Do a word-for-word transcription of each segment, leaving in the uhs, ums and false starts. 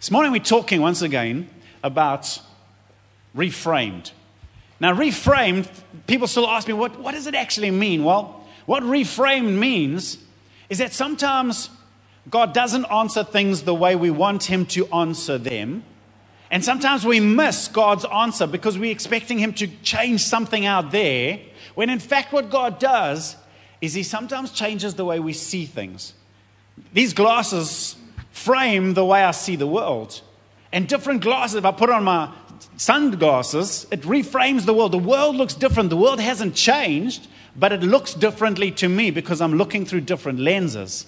This morning we're talking once again about reframed. Now, reframed, people still ask me, what, what does it actually mean? Well, what reframed means is that sometimes God doesn't answer things the way we want him to answer them. And sometimes we miss God's answer because we're expecting him to change something out there, when in fact what God does is he sometimes changes the way we see things. These glasses frame the way I see the world. And different glasses, if I put on my sunglasses, it reframes the world. The world looks different. The world hasn't changed, but it looks differently to me because I'm looking through different lenses.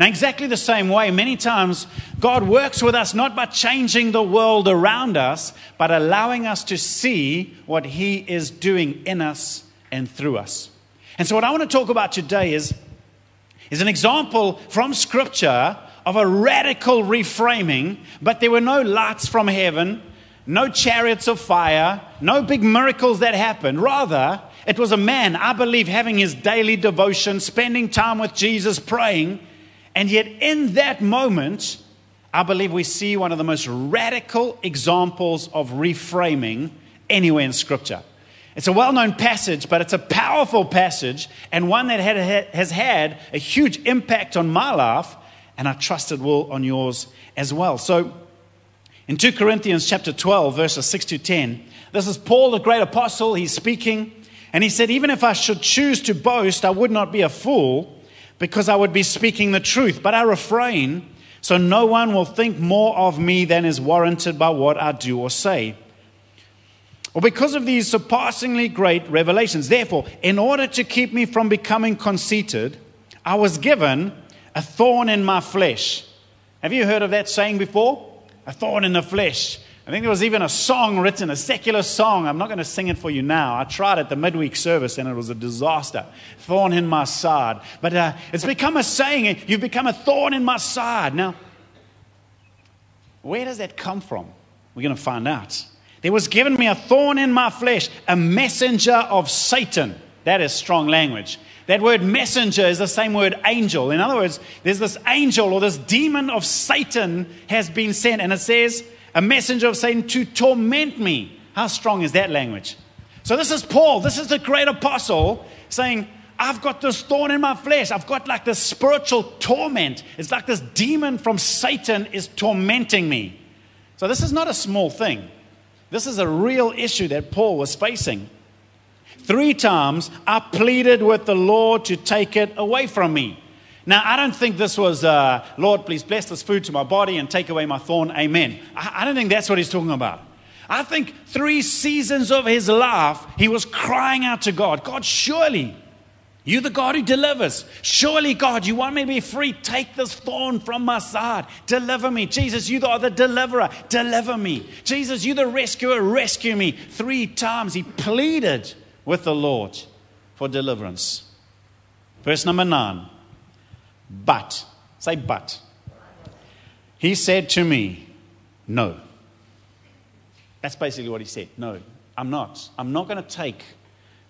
Now, exactly the same way, many times God works with us not by changing the world around us, but allowing us to see what he is doing in us and through us. And so what I want to talk about today is, is an example from Scripture of a radical reframing, but there were no lights from heaven, no chariots of fire, no big miracles that happened. Rather, it was a man, I believe, having his daily devotion, spending time with Jesus, praying. And yet in that moment, I believe we see one of the most radical examples of reframing anywhere in Scripture. It's a well-known passage, but it's a powerful passage and one that had, has had a huge impact on my life, and I trust it will on yours as well. So in Second Corinthians chapter twelve, verses six to ten, this is Paul, the great apostle. He's speaking, and he said, "Even if I should choose to boast, I would not be a fool, because I would be speaking the truth. But I refrain, so no one will think more of me than is warranted by what I do or say, or because of these surpassingly great revelations. Therefore, in order to keep me from becoming conceited, I was given a thorn in my flesh." Have you heard of that saying before? A thorn in the flesh. I think there was even a song written, a secular song. I'm not going to sing it for you now. I tried at the midweek service and it was a disaster. Thorn in my side. But uh, it's become a saying, you've become a thorn in my side. Now, where does that come from? We're going to find out. "There was given me a thorn in my flesh, a messenger of Satan." That is strong language. That word messenger is the same word angel. In other words, there's this angel or this demon of Satan has been sent. And it says, a messenger of Satan to torment me. How strong is that language? So this is Paul. This is the great apostle saying, I've got this thorn in my flesh. I've got like this spiritual torment. It's like this demon from Satan is tormenting me. So this is not a small thing. This is a real issue that Paul was facing. "Three times I pleaded with the Lord to take it away from me." Now, I don't think this was, uh, Lord, please bless this food to my body and take away my thorn, amen. I, I don't think that's what he's talking about. I think three seasons of his life, he was crying out to God, God, surely you're the God who delivers. Surely, God, you want me to be free. Take this thorn from my side. Deliver me. Jesus, you are the deliverer. Deliver me. Jesus, you're the rescuer. Rescue me. Three times he pleaded with the Lord for deliverance. Verse number nine. But, say but. "He said to me, no." That's basically what he said. No, I'm not. I'm not going to take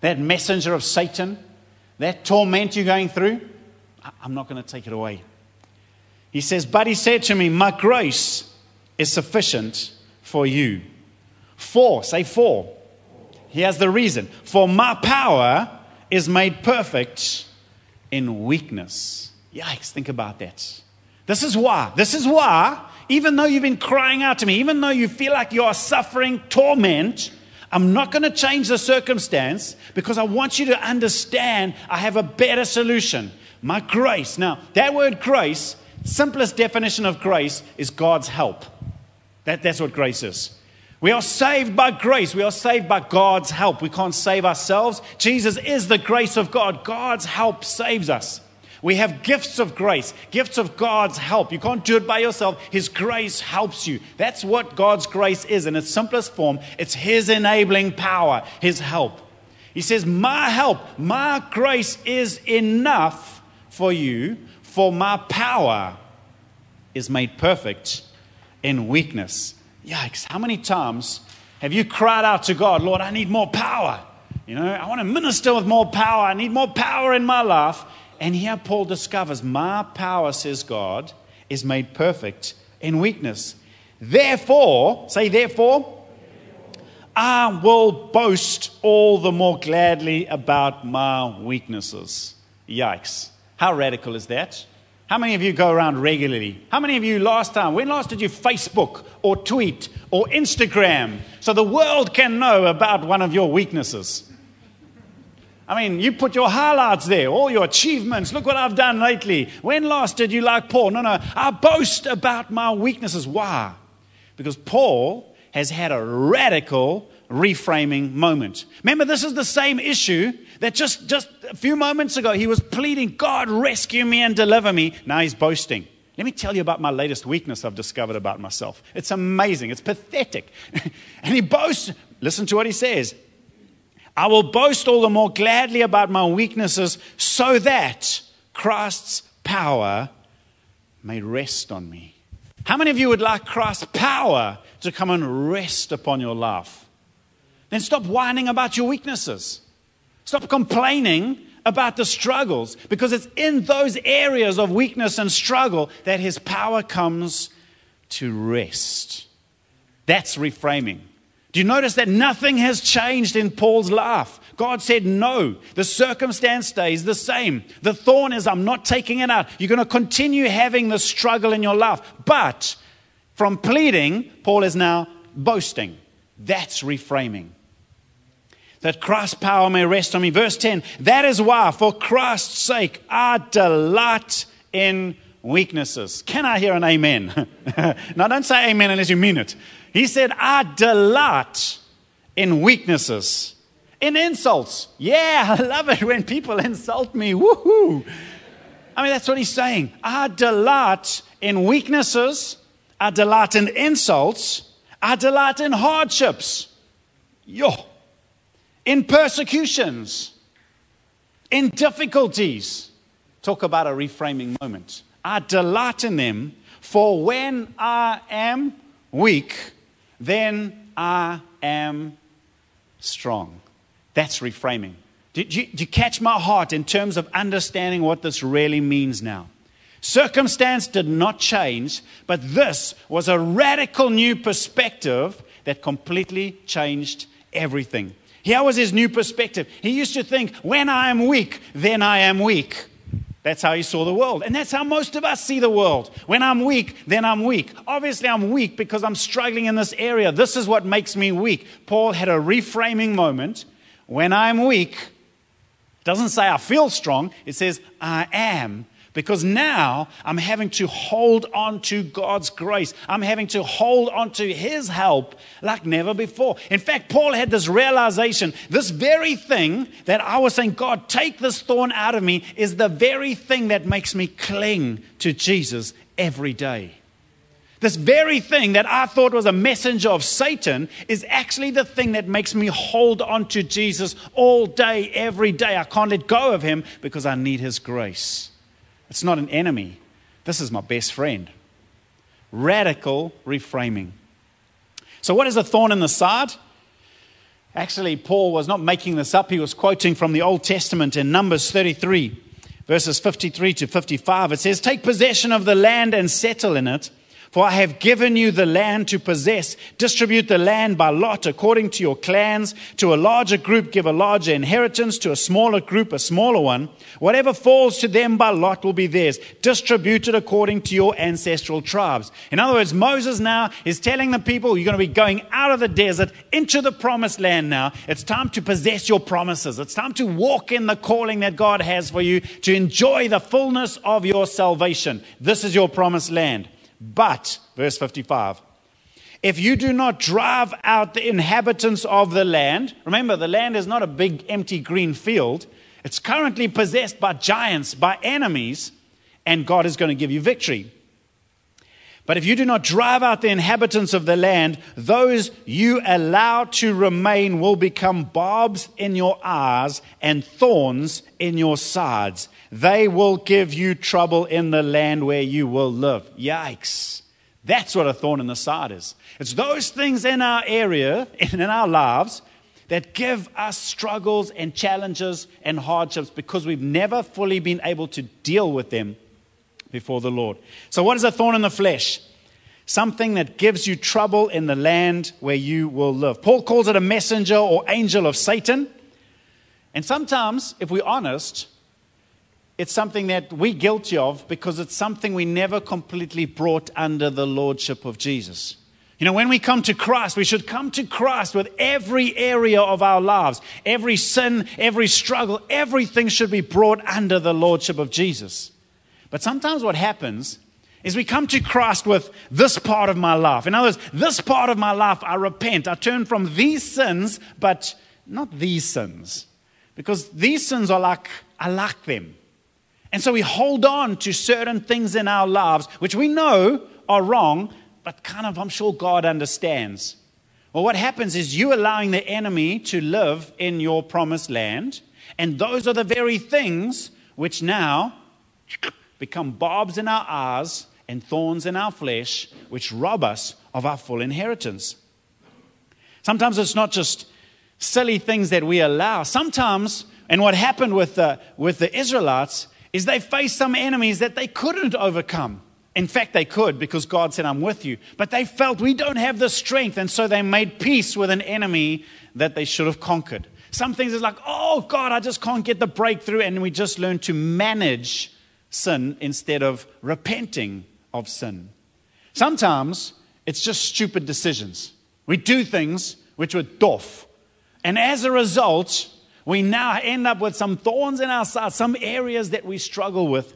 that messenger of Satan, that torment you're going through. I'm not going to take it away. He says, "But he said to me, my grace is sufficient for you. For," say for. He has the reason. "For my power is made perfect in weakness." Yikes, think about that. This is why. This is why, even though you've been crying out to me, even though you feel like you are suffering torment, I'm not going to change the circumstance because I want you to understand I have a better solution. My grace. Now, that word grace, simplest definition of grace is God's help. That, that's what grace is. We are saved by grace. We are saved by God's help. We can't save ourselves. Jesus is the grace of God. God's help saves us. We have gifts of grace, gifts of God's help. You can't do it by yourself. His grace helps you. That's what God's grace is in its simplest form. It's his enabling power, his help. He says, my help, my grace is enough for you, for my power is made perfect in weakness. Yikes, how many times have you cried out to God, Lord, I need more power. You know, I want to minister with more power. I need more power in my life. And here Paul discovers, my power, says God, is made perfect in weakness. Therefore, say therefore, I will boast all the more gladly about my weaknesses. Yikes. How radical is that? How many of you go around regularly? How many of you last time, when last did you Facebook or tweet or Instagram so the world can know about one of your weaknesses? I mean, you put your highlights there, all your achievements. Look what I've done lately. When last did you like Paul? No, no, I boast about my weaknesses. Why? Because Paul has had a radical reframing moment. Remember, this is the same issue that just, just a few moments ago, he was pleading, God, rescue me and deliver me. Now he's boasting. Let me tell you about my latest weakness I've discovered about myself. It's amazing. It's pathetic. And he boasts. Listen to what he says. I will boast all the more gladly about my weaknesses so that Christ's power may rest on me. How many of you would like Christ's power to come and rest upon your life? Then stop whining about your weaknesses. Stop complaining about the struggles, because it's in those areas of weakness and struggle that his power comes to rest. That's reframing. Do you notice that nothing has changed in Paul's life? God said no. The circumstance stays the same. The thorn is, I'm not taking it out. You're going to continue having the struggle in your life. But from pleading, Paul is now boasting. That's reframing. That Christ's power may rest on me. Verse ten, that is why, for Christ's sake, I delight in weaknesses. Can I hear an amen? Now, don't say amen unless you mean it. He said, I delight in weaknesses, in insults. Yeah, I love it when people insult me. Woohoo! I mean, that's what he's saying. I delight in weaknesses. I delight in insults. I delight in hardships. Yo. In persecutions. In difficulties. Talk about a reframing moment. I delight in them, for when I am weak, then I am strong. That's reframing. Did you, did you catch my heart in terms of understanding what this really means now? Circumstance did not change, but this was a radical new perspective that completely changed everything. Here was his new perspective. He used to think, when I am weak, then I am weak. That's how he saw the world. And that's how most of us see the world. When I'm weak, then I'm weak. Obviously, I'm weak because I'm struggling in this area. This is what makes me weak. Paul had a reframing moment. When I'm weak, doesn't say I feel strong. It says I am. Because now I'm having to hold on to God's grace. I'm having to hold on to his help like never before. In fact, Paul had this realization. This very thing that I was saying, God, take this thorn out of me, is the very thing that makes me cling to Jesus every day. This very thing that I thought was a messenger of Satan is actually the thing that makes me hold on to Jesus all day, every day. I can't let go of him because I need his grace. It's not an enemy. This is my best friend. Radical reframing. So what is a thorn in the side? Actually, Paul was not making this up. He was quoting from the Old Testament in Numbers thirty-three, verses fifty-three to fifty-five. It says, take possession of the land and settle in it, for I have given you the land to possess. Distribute the land by lot according to your clans. To a larger group, give a larger inheritance. To a smaller group, a smaller one. Whatever falls to them by lot will be theirs. Distributed according to your ancestral tribes. In other words, Moses now is telling the people, you're going to be going out of the desert into the promised land now. It's time to possess your promises. It's time to walk in the calling that God has for you, to enjoy the fullness of your salvation. This is your promised land. But, verse fifty-five, if you do not drive out the inhabitants of the land, remember the land is not a big empty green field, it's currently possessed by giants, by enemies, and God is going to give you victory. But if you do not drive out the inhabitants of the land, those you allow to remain will become barbs in your eyes and thorns in your sides. They will give you trouble in the land where you will live. Yikes. That's what a thorn in the side is. It's those things in our area, in our lives, that give us struggles and challenges and hardships because we've never fully been able to deal with them before the Lord. So what is a thorn in the flesh? something that gives you trouble in the land where you will live. Paul calls it a messenger or angel of Satan. And sometimes, if we're honest, it's something that we're guilty of because it's something we never completely brought under the lordship of Jesus. You know, when we come to Christ, we should come to Christ with every area of our lives. Every sin, every struggle, everything should be brought under the lordship of Jesus. But sometimes what happens is we come to Christ with this part of my life. In other words, this part of my life, I repent. I turn from these sins, but not these sins. Because these sins are like, I like them. And so we hold on to certain things in our lives, which we know are wrong, but kind of, I'm sure God understands. Well, what happens is you allowing the enemy to live in your promised land. And those are the very things which now become barbs in our eyes and thorns in our flesh, which rob us of our full inheritance. Sometimes it's not just silly things that we allow. Sometimes, and what happened with the, with the Israelites, is they faced some enemies that they couldn't overcome. In fact, they could, because God said, I'm with you. But they felt, we don't have the strength, and so they made peace with an enemy that they should have conquered. Some things is like, oh God, I just can't get the breakthrough, and we just learn to manage sin instead of repenting of sin. Sometimes it's just stupid decisions. We do things which were doof. And as a result, we now end up with some thorns in our side, some areas that we struggle with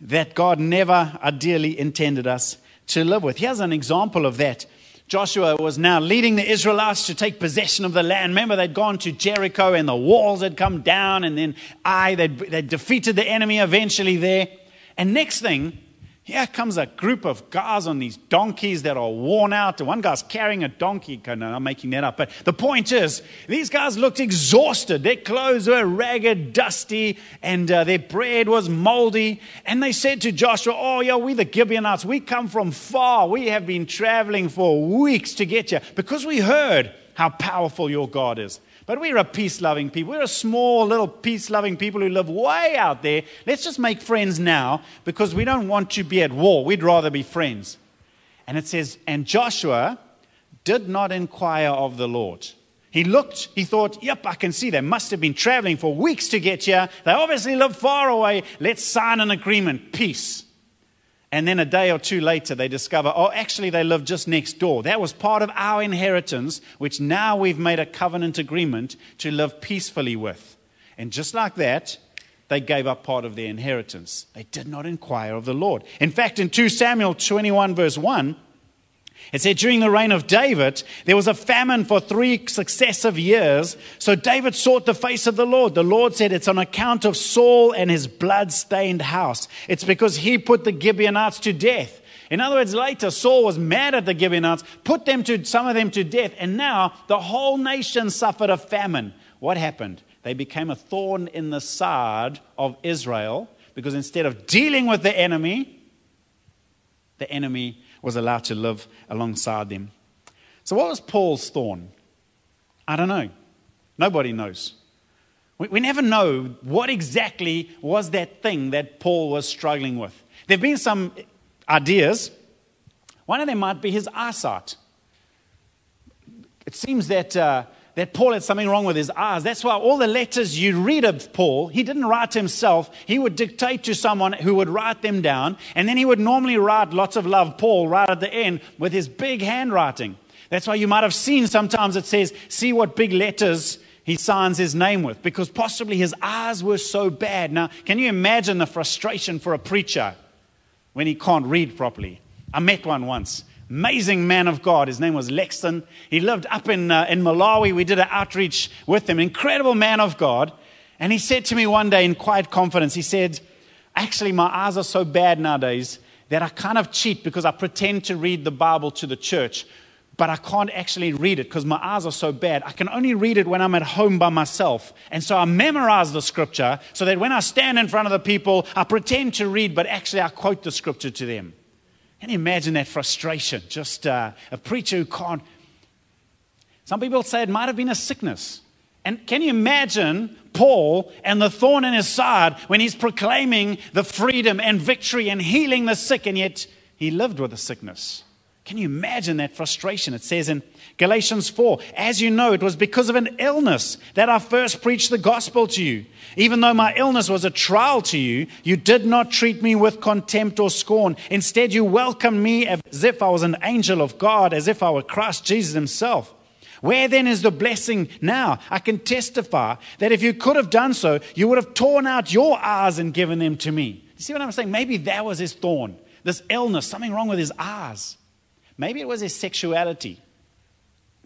that God never ideally intended us to live with. Here's an example of that. Joshua was now leading the Israelites to take possession of the land. Remember, they'd gone to Jericho and the walls had come down, and then I, they'd, they'd defeated the enemy eventually there. And next thing, here comes a group of guys on these donkeys that are worn out. One guy's carrying a donkey. No, I'm making that up. But the point is, these guys looked exhausted. Their clothes were ragged, dusty, and uh, their bread was moldy. And they said to Joshua, oh, yeah, we the Gibeonites, we come from far. We have been traveling for weeks to get here because we heard how powerful your God is. But we're a peace-loving people. We're a small, little peace-loving people who live way out there. Let's just make friends now because we don't want to be at war. We'd rather be friends. And it says, and Joshua did not inquire of the Lord. He looked, he thought, yep, I can see they must have been traveling for weeks to get here. They obviously live far away. Let's sign an agreement, peace. And then a day or two later, they discover, oh, actually, they live just next door. That was part of our inheritance, which now we've made a covenant agreement to live peacefully with. And just like that, they gave up part of their inheritance. They did not inquire of the Lord. In fact, in Second Samuel twenty-one, verse one, it said, during the reign of David, there was a famine for three successive years. So David sought the face of the Lord. The Lord said, it's on account of Saul and his blood-stained house. It's because he put the Gibeonites to death. In other words, later, Saul was mad at the Gibeonites, put them to, some of them to death, and now the whole nation suffered a famine. What happened? They became a thorn in the side of Israel because instead of dealing with the enemy, the enemy was allowed to live alongside them. So what was Paul's thorn? I don't know. Nobody knows. We, we never know what exactly was that thing that Paul was struggling with. There have been some ideas. One of them might be his eyesight. It seems that, uh, that Paul had something wrong with his eyes. That's why all the letters you read of Paul, he didn't write himself. He would dictate to someone who would write them down. And then he would normally write lots of love, Paul, right at the end with his big handwriting. That's why you might have seen sometimes it says, see what big letters he signs his name with, because possibly his eyes were so bad. Now, can you imagine the frustration for a preacher when he can't read properly? I met one once. Amazing man of God. His name was Lexon. He lived up in uh, in Malawi. We did an outreach with him. Incredible man of God. And he said to me one day in quiet confidence, he said, actually, my eyes are so bad nowadays that I kind of cheat because I pretend to read the Bible to the church, but I can't actually read it because my eyes are so bad. I can only read it when I'm at home by myself. And so I memorize the scripture so that when I stand in front of the people, I pretend to read, but actually I quote the scripture to them. Can you imagine that frustration? Just uh, a preacher who can't. Some people say it might have been a sickness. And can you imagine Paul and the thorn in his side when he's proclaiming the freedom and victory and healing the sick, and yet He lived with a sickness. Can you imagine that frustration? It says in Galatians four, as you know, it was because of an illness that I first preached the gospel to you. Even though my illness was a trial to you, you did not treat me with contempt or scorn. Instead, you welcomed me as if I was an angel of God, as if I were Christ Jesus himself. Where then is the blessing now? I can testify that if you could have done so, you would have torn out your eyes and given them to me. You see what I'm saying? Maybe that was his thorn, this illness, something wrong with his eyes. Maybe it was his sexuality.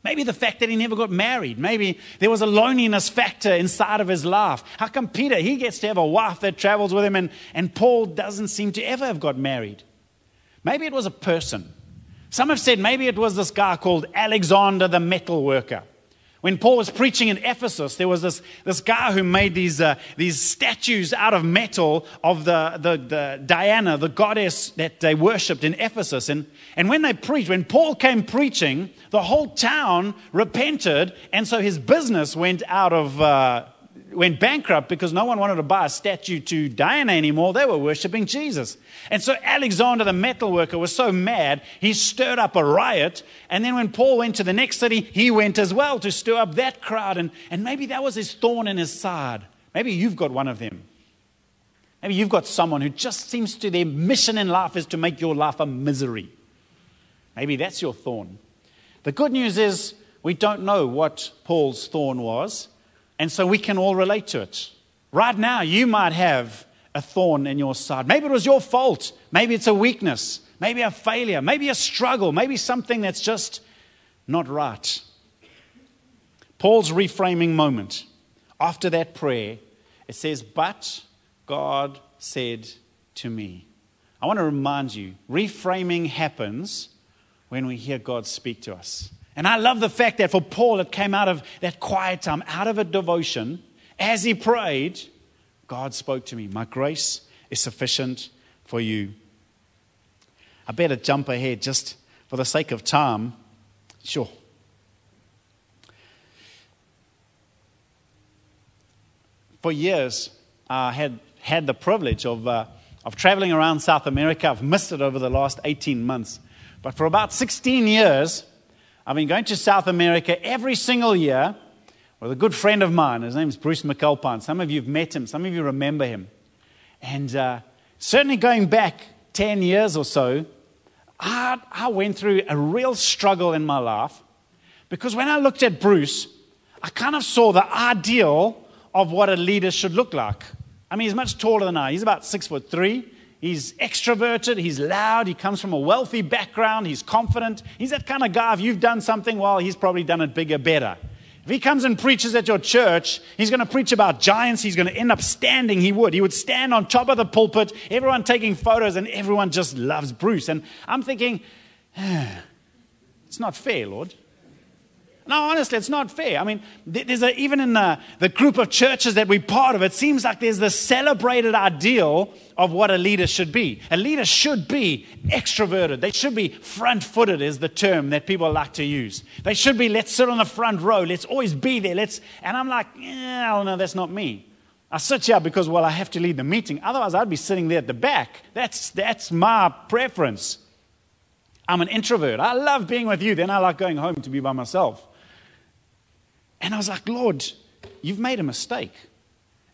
Maybe the fact that he never got married. Maybe there was a loneliness factor inside of his life. How come Peter, he gets to have a wife that travels with him, and, and Paul doesn't seem to ever have got married? Maybe it was a person. Some have said maybe it was this guy called Alexander the Metalworker. When Paul was preaching in Ephesus, there was this, this guy who made these uh, these statues out of metal of the, the, the Diana, the goddess that they worshipped in Ephesus. And, and when they preached, when Paul came preaching, the whole town repented, and so his business went out of uh, went bankrupt because no one wanted to buy a statue to Diana anymore. They were worshipping Jesus. And so Alexander the Metalworker was so mad, he stirred up a riot. And then when Paul went to the next city, he went as well to stir up that crowd. And, and maybe that was his thorn in his side. Maybe you've got one of them. Maybe you've got someone who just seems to, their mission in life is to make your life a misery. Maybe that's your thorn. The good news is we don't know what Paul's thorn was. And so we can all relate to it. Right now, you might have a thorn in your side. Maybe it was your fault. Maybe it's a weakness. Maybe a failure. Maybe a struggle. Maybe something that's just not right. Paul's reframing moment. After that prayer, it says, but God said to me. I want to remind you, reframing happens when we hear God speak to us. And I love the fact that for Paul, it came out of that quiet time, out of a devotion. As he prayed, God spoke to me. My grace is sufficient for you. I better jump ahead just for the sake of time. Sure. For years, I had had the privilege of, uh, of traveling around South America. I've missed it over the last eighteen months. But for about sixteen years... I've been going to South America every single year with a good friend of mine. His name is Bruce McAlpine. Some of you have met him. Some of you remember him. And uh, certainly going back ten years or so, I, I went through a real struggle in my life, because when I looked at Bruce, I kind of saw the ideal of what a leader should look like. I mean, he's much taller than I. He's about six foot three. He's extroverted, he's loud, he comes from a wealthy background, he's confident. He's that kind of guy, if you've done something, well, he's probably done it bigger, better. If he comes and preaches at your church, he's going to preach about giants, he's going to end up standing, he would. He would stand on top of the pulpit, everyone taking photos, and everyone just loves Bruce. And I'm thinking, ah, it's not fair, Lord. No, honestly, it's not fair. I mean, there's a, even in the, the group of churches that we're part of, it seems like there's this celebrated ideal of what a leader should be. A leader should be extroverted. They should be front-footed is the term that people like to use. They should be, let's sit on the front row. Let's always be there. Let's. And I'm like, eh, oh, no, that's not me. I sit here because, well, I have to lead the meeting. Otherwise, I'd be sitting there at the back. That's, that's my preference. I'm an introvert. I love being with you. Then I like going home to be by myself. And I was like, Lord, you've made a mistake.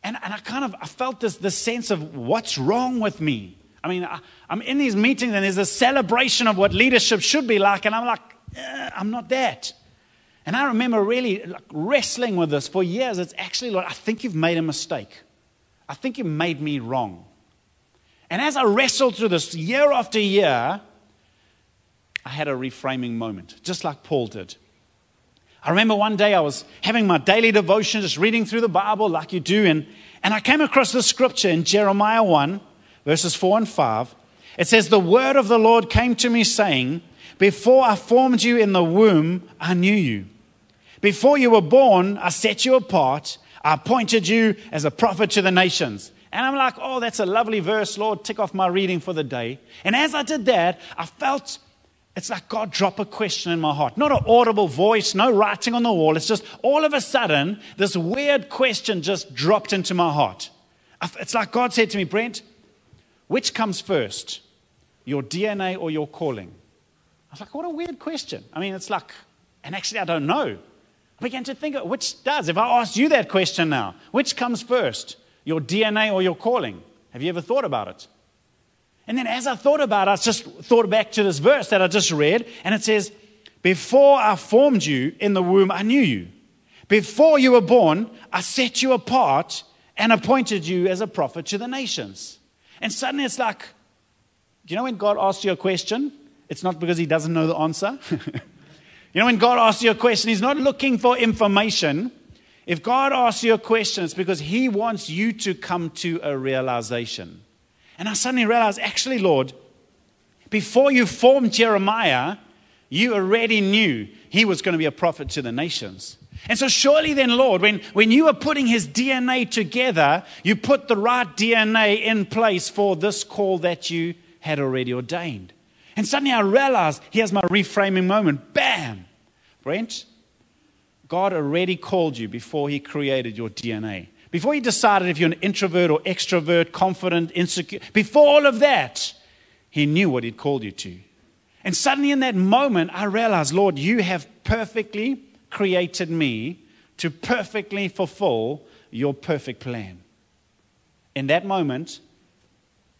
And, and I kind of I felt this, this sense of what's wrong with me. I mean, I, I'm in these meetings and there's a celebration of what leadership should be like. And I'm like, eh, I'm not that. And I remember really like wrestling with this for years. It's actually, Lord, I think you've made a mistake. I think you made me wrong. And as I wrestled through this year after year, I had a reframing moment, just like Paul did. I remember one day I was having my daily devotion, just reading through the Bible like you do, and, and I came across this scripture in Jeremiah one, verses four and five. It says, the word of the Lord came to me saying, before I formed you in the womb, I knew you. Before you were born, I set you apart. I appointed you as a prophet to the nations. And I'm like, oh, that's a lovely verse, Lord. Tick off my reading for the day. And as I did that, I felt... it's like God dropped a question in my heart. Not an audible voice, no writing on the wall. It's just all of a sudden, this weird question just dropped into my heart. It's like God said to me, Brent, which comes first, your D N A or your calling? I was like, what a weird question. I mean, it's like, and actually I don't know. I began to think, which does? If I asked you that question now, which comes first, your D N A or your calling? Have you ever thought about it? And then as I thought about it, I just thought back to this verse that I just read, and it says, before I formed you in the womb, I knew you. Before you were born, I set you apart and appointed you as a prophet to the nations. And suddenly it's like, you know, when God asks you a question, it's not because he doesn't know the answer. You know, when God asks you a question, he's not looking for information. If God asks you a question, it's because he wants you to come to a realization. And I suddenly realized, actually, Lord, before you formed Jeremiah, you already knew he was going to be a prophet to the nations. And so surely then, Lord, when, when you were putting his D N A together, you put the right D N A in place for this call that you had already ordained. And suddenly I realized, here's my reframing moment. Bam! Brent, God already called you before he created your D N A. Before he decided if you're an introvert or extrovert, confident, insecure, before all of that, he knew what he'd called you to. And suddenly in that moment, I realized, Lord, you have perfectly created me to perfectly fulfill your perfect plan. In that moment,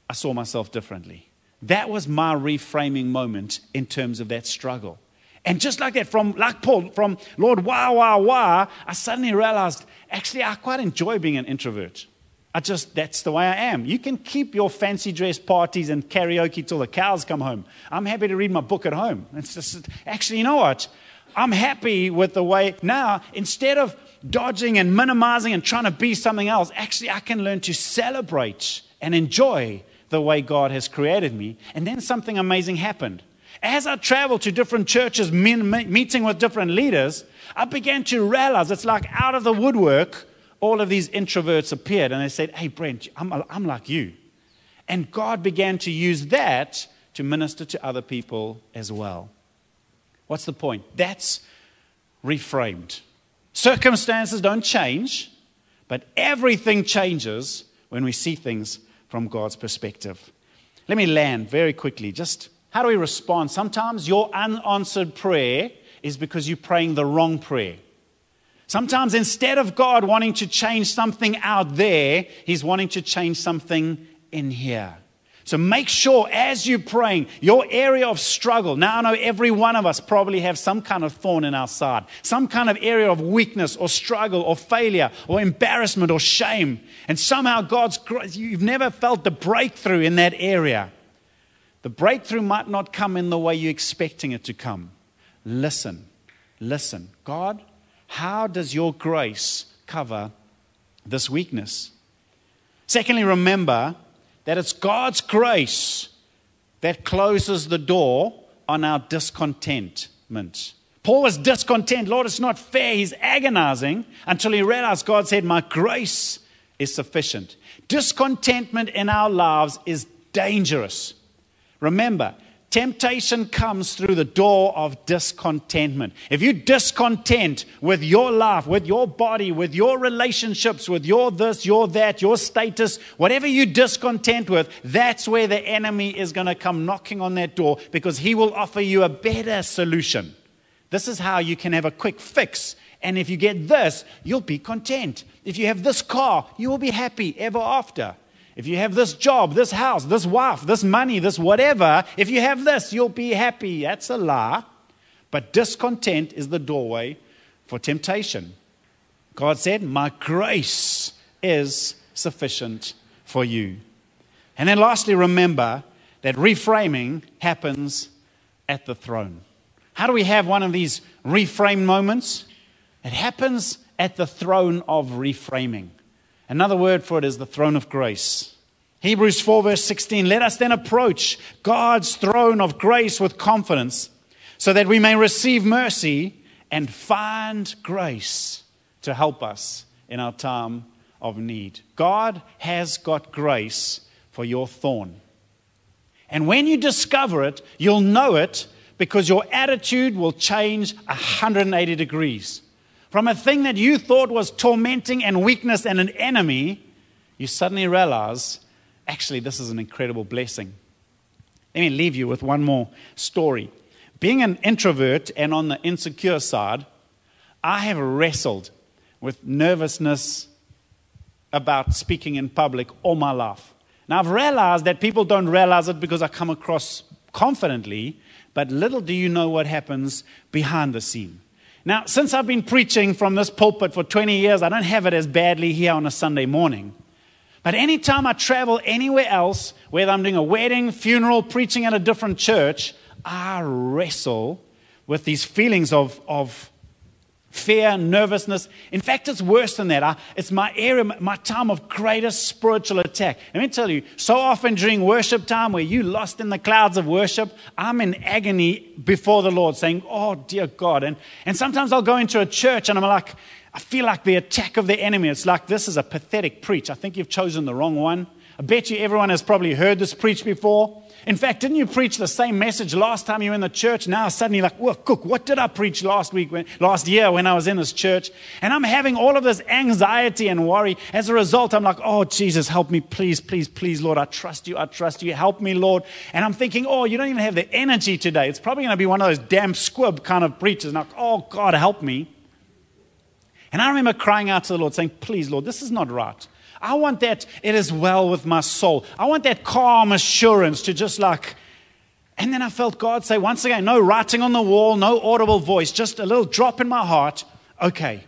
I saw myself differently. That was my reframing moment in terms of that struggle. And just like that, from like Paul, from Lord, wow, wow, wow, I suddenly realized, actually, I quite enjoy being an introvert. I just, that's the way I am. You can keep your fancy dress parties and karaoke till the cows come home. I'm happy to read my book at home. It's just, actually, you know what? I'm happy with the way now, instead of dodging and minimizing and trying to be something else, actually, I can learn to celebrate and enjoy the way God has created me. And then something amazing happened. As I traveled to different churches, meeting with different leaders, I began to realize it's like out of the woodwork, all of these introverts appeared and they said, hey, Brent, I'm, I'm like you. And God began to use that to minister to other people as well. What's the point? That's reframed. Circumstances don't change, but everything changes when we see things from God's perspective. Let me land very quickly. Just how do we respond? Sometimes your unanswered prayer is because you're praying the wrong prayer. Sometimes instead of God wanting to change something out there, he's wanting to change something in here. So make sure as you're praying, your area of struggle. Now I know every one of us probably have some kind of thorn in our side, some kind of area of weakness or struggle or failure or embarrassment or shame. And somehow God's, you've never felt the breakthrough in that area. The breakthrough might not come in the way you're expecting it to come. Listen, listen. God, how does your grace cover this weakness? Secondly, remember that it's God's grace that closes the door on our discontentment. Paul was discontent. Lord, it's not fair. He's agonizing until he realized God said, my grace is sufficient. Discontentment in our lives is dangerous. Remember, temptation comes through the door of discontentment. If you're discontent with your life, with your body, with your relationships, with your this, your that, your status, whatever you're discontent with, that's where the enemy is going to come knocking on that door, because he will offer you a better solution. This is how you can have a quick fix. And if you get this, you'll be content. If you have this car, you will be happy ever after. If you have this job, this house, this wife, this money, this whatever, if you have this, you'll be happy. That's a lie. But discontent is the doorway for temptation. God said, my grace is sufficient for you. And then lastly, remember that reframing happens at the throne. How do we have one of these reframe moments? It happens at the throne of reframing. Another word for it is the throne of grace. Hebrews four verse sixteen, let us then approach God's throne of grace with confidence so that we may receive mercy and find grace to help us in our time of need. God has got grace for your thorn. And when you discover it, you'll know it because your attitude will change one hundred eighty degrees. From a thing that you thought was tormenting and weakness and an enemy, you suddenly realize, actually, this is an incredible blessing. Let me leave you with one more story. Being an introvert and on the insecure side, I have wrestled with nervousness about speaking in public all my life. Now, I've realized that people don't realize it because I come across confidently, but little do you know what happens behind the scene. Now, since I've been preaching from this pulpit for twenty years, I don't have it as badly here on a Sunday morning. But anytime I travel anywhere else, whether I'm doing a wedding, funeral, preaching at a different church, I wrestle with these feelings of, of fear, nervousness. In fact, it's worse than that. I, it's my area, my time of greatest spiritual attack. Let me tell you, so often during worship time where you're lost in the clouds of worship, I'm in agony before the Lord saying, oh, dear God. And, and sometimes I'll go into a church and I'm like, I feel like the attack of the enemy. It's like, this is a pathetic preach. I think you've chosen the wrong one. I bet you everyone has probably heard this preach before. In fact, didn't you preach the same message last time you were in the church? Now suddenly like, well, cook, what did I preach last week, when, last year when I was in this church? And I'm having all of this anxiety and worry. As a result, I'm like, oh, Jesus, help me, please, please, please, Lord. I trust you. I trust you. Help me, Lord. And I'm thinking, oh, you don't even have the energy today. It's probably going to be one of those damn squib kind of preachers. Like, oh, God, help me. And I remember crying out to the Lord saying, please, Lord, this is not right. I want that it is well with my soul. I want that calm assurance to just like, and then I felt God say once again, no writing on the wall, no audible voice, just a little drop in my heart. Okay,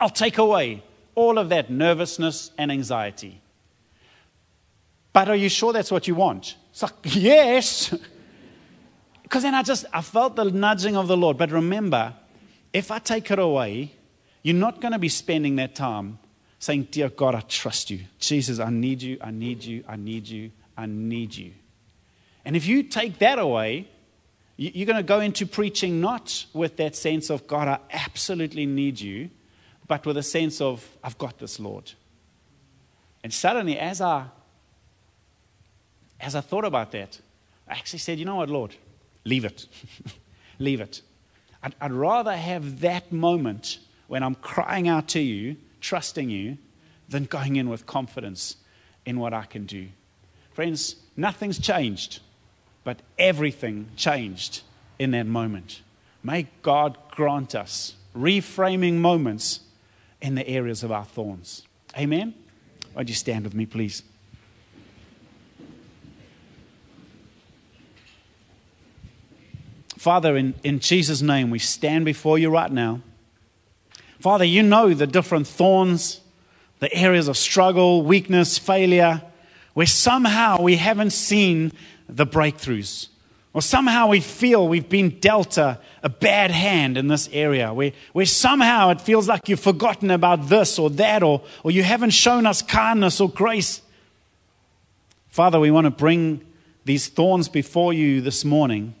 I'll take away all of that nervousness and anxiety. But are you sure that's what you want? It's like, yes. Because then I just, I felt the nudging of the Lord. But remember, if I take it away, you're not going to be spending that time saying, dear God, I trust you. Jesus, I need you, I need you, I need you, I need you. And if you take that away, you're going to go into preaching not with that sense of, God, I absolutely need you, but with a sense of, I've got this, Lord. And suddenly, as I, as I thought about that, I actually said, you know what, Lord, leave it. Leave it. I'd, I'd rather have that moment when I'm crying out to you, trusting you, than going in with confidence in what I can do. Friends, nothing's changed, but everything changed in that moment. May God grant us reframing moments in the areas of our thorns. Amen? Won't you stand with me, please? Father, in, in Jesus' name, we stand before you right now. Father, you know the different thorns, the areas of struggle, weakness, failure, where somehow we haven't seen the breakthroughs. Or somehow we feel we've been dealt a, a bad hand in this area, where, where somehow it feels like you've forgotten about this or that, or, or you haven't shown us kindness or grace. Father, we want to bring these thorns before you this morning.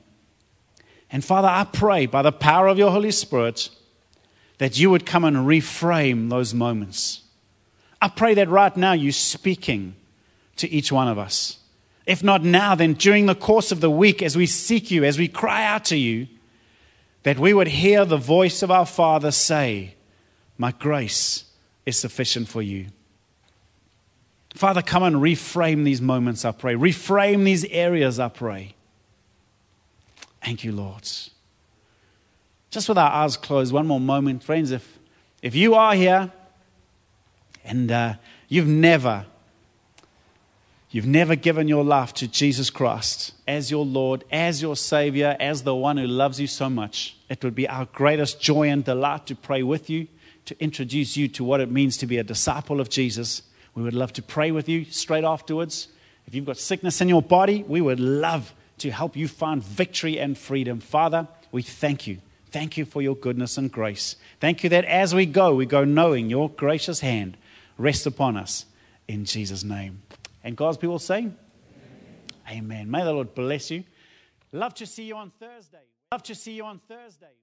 And Father, I pray by the power of your Holy Spirit that you would come and reframe those moments. I pray that right now you're speaking to each one of us. If not now, then during the course of the week, as we seek you, as we cry out to you, that we would hear the voice of our Father say, my grace is sufficient for you. Father, come and reframe these moments, I pray. Reframe these areas, I pray. Thank you, Lord. Just with our eyes closed, one more moment. Friends, if, if you are here and uh, you've never, you've never given your life to Jesus Christ as your Lord, as your Savior, as the one who loves you so much, it would be our greatest joy and delight to pray with you, to introduce you to what it means to be a disciple of Jesus. We would love to pray with you straight afterwards. If you've got sickness in your body, we would love to help you find victory and freedom. Father, we thank you. Thank you for your goodness and grace. Thank you that as we go, we go knowing your gracious hand rests upon us in Jesus' name. And God's people say, amen. Amen. May the Lord bless you. Love to see you on Thursday. Love to see you on Thursday.